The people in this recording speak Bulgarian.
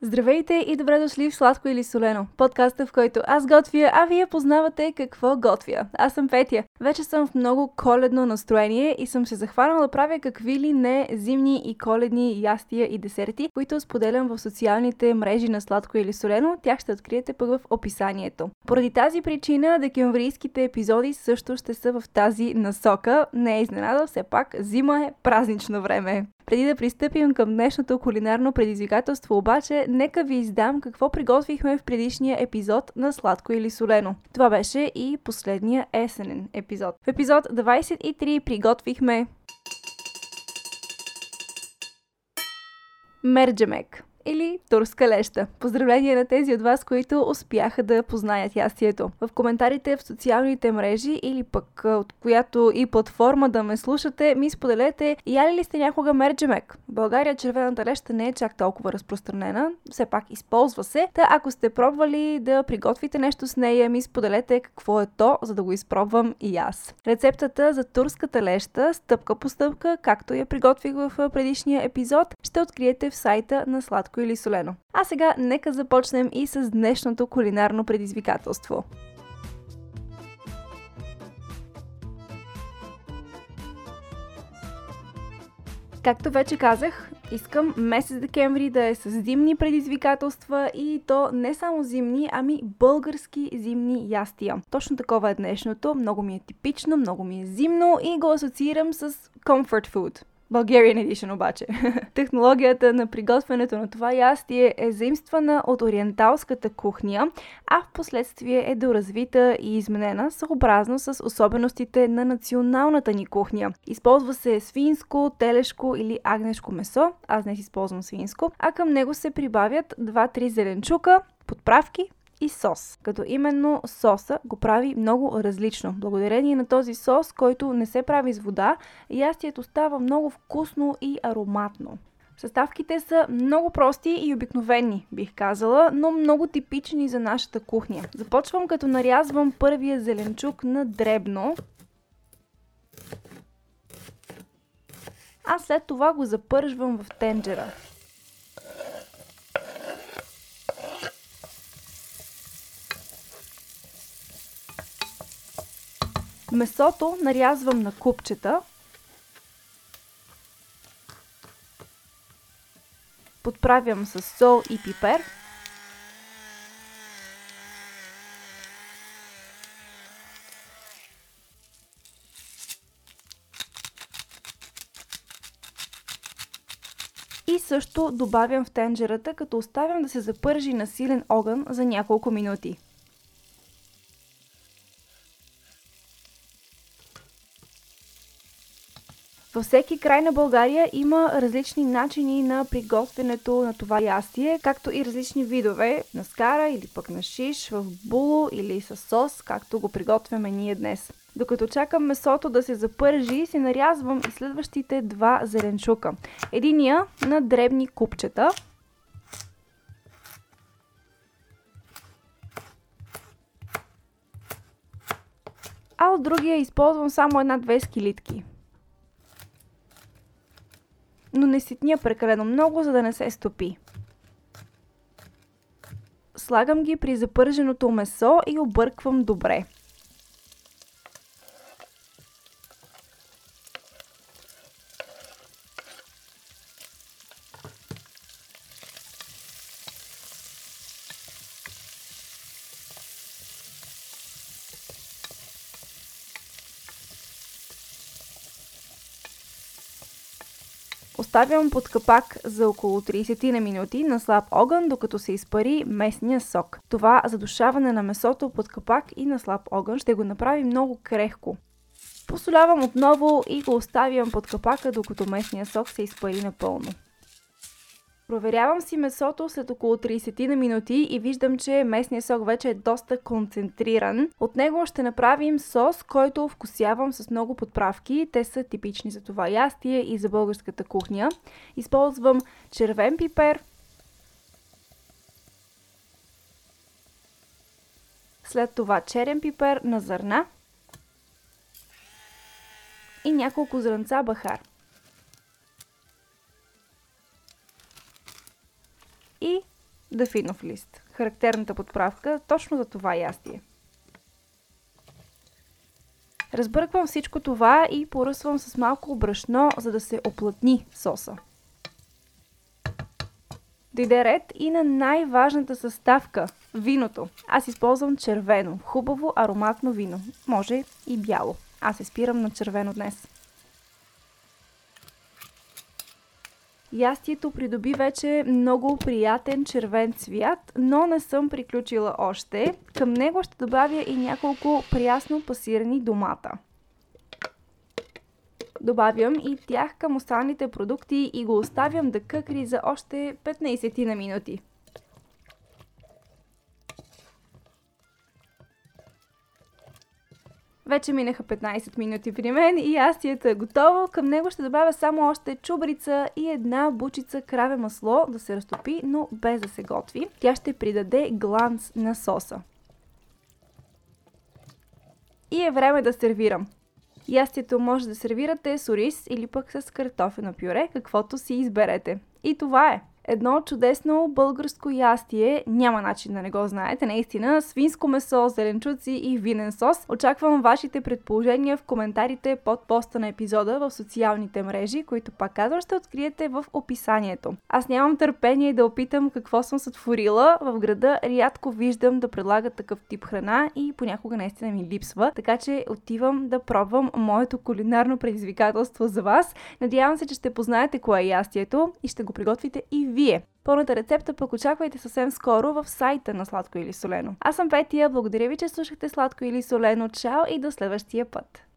Здравейте и добре дошли в Сладко или Солено, подкаста, в който аз готвя, а вие познавате какво готвя. Аз съм Петя. Вече съм в много коледно настроение и съм се захванала да правя какви ли не зимни и коледни ястия и десерти, които споделям в социалните мрежи на Сладко или Солено. Тях ще откриете пък в описанието. Поради тази причина декемврийските епизоди също ще са в тази насока. Не е изненада, все пак зима е, празнично време. Преди да пристъпим към днешното кулинарно предизвикателство обаче, нека ви издам какво приготвихме в предишния епизод на Сладко или Солено. Това беше и последния есенен епизод. В епизод 23 приготвихме мерджемек или турска леща. Поздравления на тези от вас, които успяха да познаят ястието. В коментарите в социалните мрежи или пък от която и платформа да ме слушате, ми споделете яли ли сте някога мерджемек. В България червената леща не е чак толкова разпространена, все пак използва се. Та ако сте пробвали да приготвите нещо с нея, ми споделете какво е то, за да го изпробвам и аз. Рецептата за турската леща, стъпка по стъпка, както я приготвих в предишния епизод, ще откриете в сайта на Сладко или Солено. А сега нека започнем и с днешното кулинарно предизвикателство. Както вече казах, искам месец декември да е с зимни предизвикателства и то не само зимни, ами български зимни ястия. Точно такова е днешното, много ми е типично, много ми е зимно и го асоциирам с comfort food. Bulgarian Edition обаче. Технологията на приготвянето на това ястие е заимствана от ориенталската кухня, а в последствие е доразвита и изменена съобразно с особеностите на националната ни кухня. Използва се свинско, телешко или агнешко месо, аз днес използвам свинско, а към него се прибавят 2-3 зеленчука, подправки и сос. Като именно соса го прави много различно. Благодарение на този сос, който не се прави с вода, ястието става много вкусно и ароматно. Съставките са много прости и обикновени, бих казала, но много типични за нашата кухня. Започвам като нарязвам първия зеленчук на дребно, а след това го запържвам в тенджера. Месото нарязвам на купчета. Подправям с сол и пипер. И също добавям в тенджерата, като оставям да се запържи на силен огън за няколко минути. Във всеки край на България има различни начини на приготвянето на това ястие, както и различни видове на скара или пък на шиш, в було или със сос, както го приготвяме ние днес. Докато чакам месото да се запържи, си нарязвам и следващите два зеленчука. Единия на дребни купчета, а от другия използвам само 1-2 скилитки. Но не ситня прекалено много, за да не се стопи. Слагам ги при запърженото месо и обърквам добре. Оставям под капак за около 30 на минути на слаб огън, докато се изпари местния сок. Това задушаване на месото под капак и на слаб огън ще го направи много крехко. Посолявам отново и го оставям под капака, докато местния сок се изпари напълно. Проверявам си месото след около 30 на минути и виждам, че местният сок вече е доста концентриран. От него ще направим сос, който вкусявам с много подправки. Те са типични за това ястие и за българската кухня. Използвам червен пипер, след това черен пипер на зърна и няколко зрънца бахар. И дафинов лист. Характерната подправка точно за това ястие. Разбърквам всичко това и поръсвам с малко брашно, за да се оплътни соса. Дойде ред и на най-важната съставка – виното. Аз използвам червено, хубаво ароматно вино. Може и бяло. Аз се спирам на червено днес. Ястието придоби вече много приятен червен цвят, но не съм приключила още. Към него ще добавя и няколко прясно пасирани домата. Добавям и тях към останалите продукти и го оставям да къкри за още 15 на минути. Вече минаха 15 минути при мен и ястието е готово. Към него ще добавя само още чубрица и една бучица краве масло да се разтопи, но без да се готви. Тя ще придаде гланс на соса. И е време да сервирам. Ястието може да сервирате с ориз или пък с картофено пюре, каквото си изберете. И това е! Едно чудесно българско ястие, няма начин да не го знаете, наистина, свинско месо, зеленчуци и винен сос. Очаквам вашите предположения в коментарите под поста на епизода в социалните мрежи, които пак казвам ще откриете в описанието. Аз нямам търпение да опитам какво съм сътворила. В града рядко виждам да предлагат такъв тип храна и понякога наистина ми липсва, така че отивам да пробвам моето кулинарно предизвикателство за вас. Надявам се, че ще познаете кое е ястието и ще го приготвите и вие. Пълната рецепта пък очаквайте съвсем скоро в сайта на Сладко или Солено. Аз съм Петя, благодаря ви, че слушахте Сладко или Солено. Чао и до следващия път!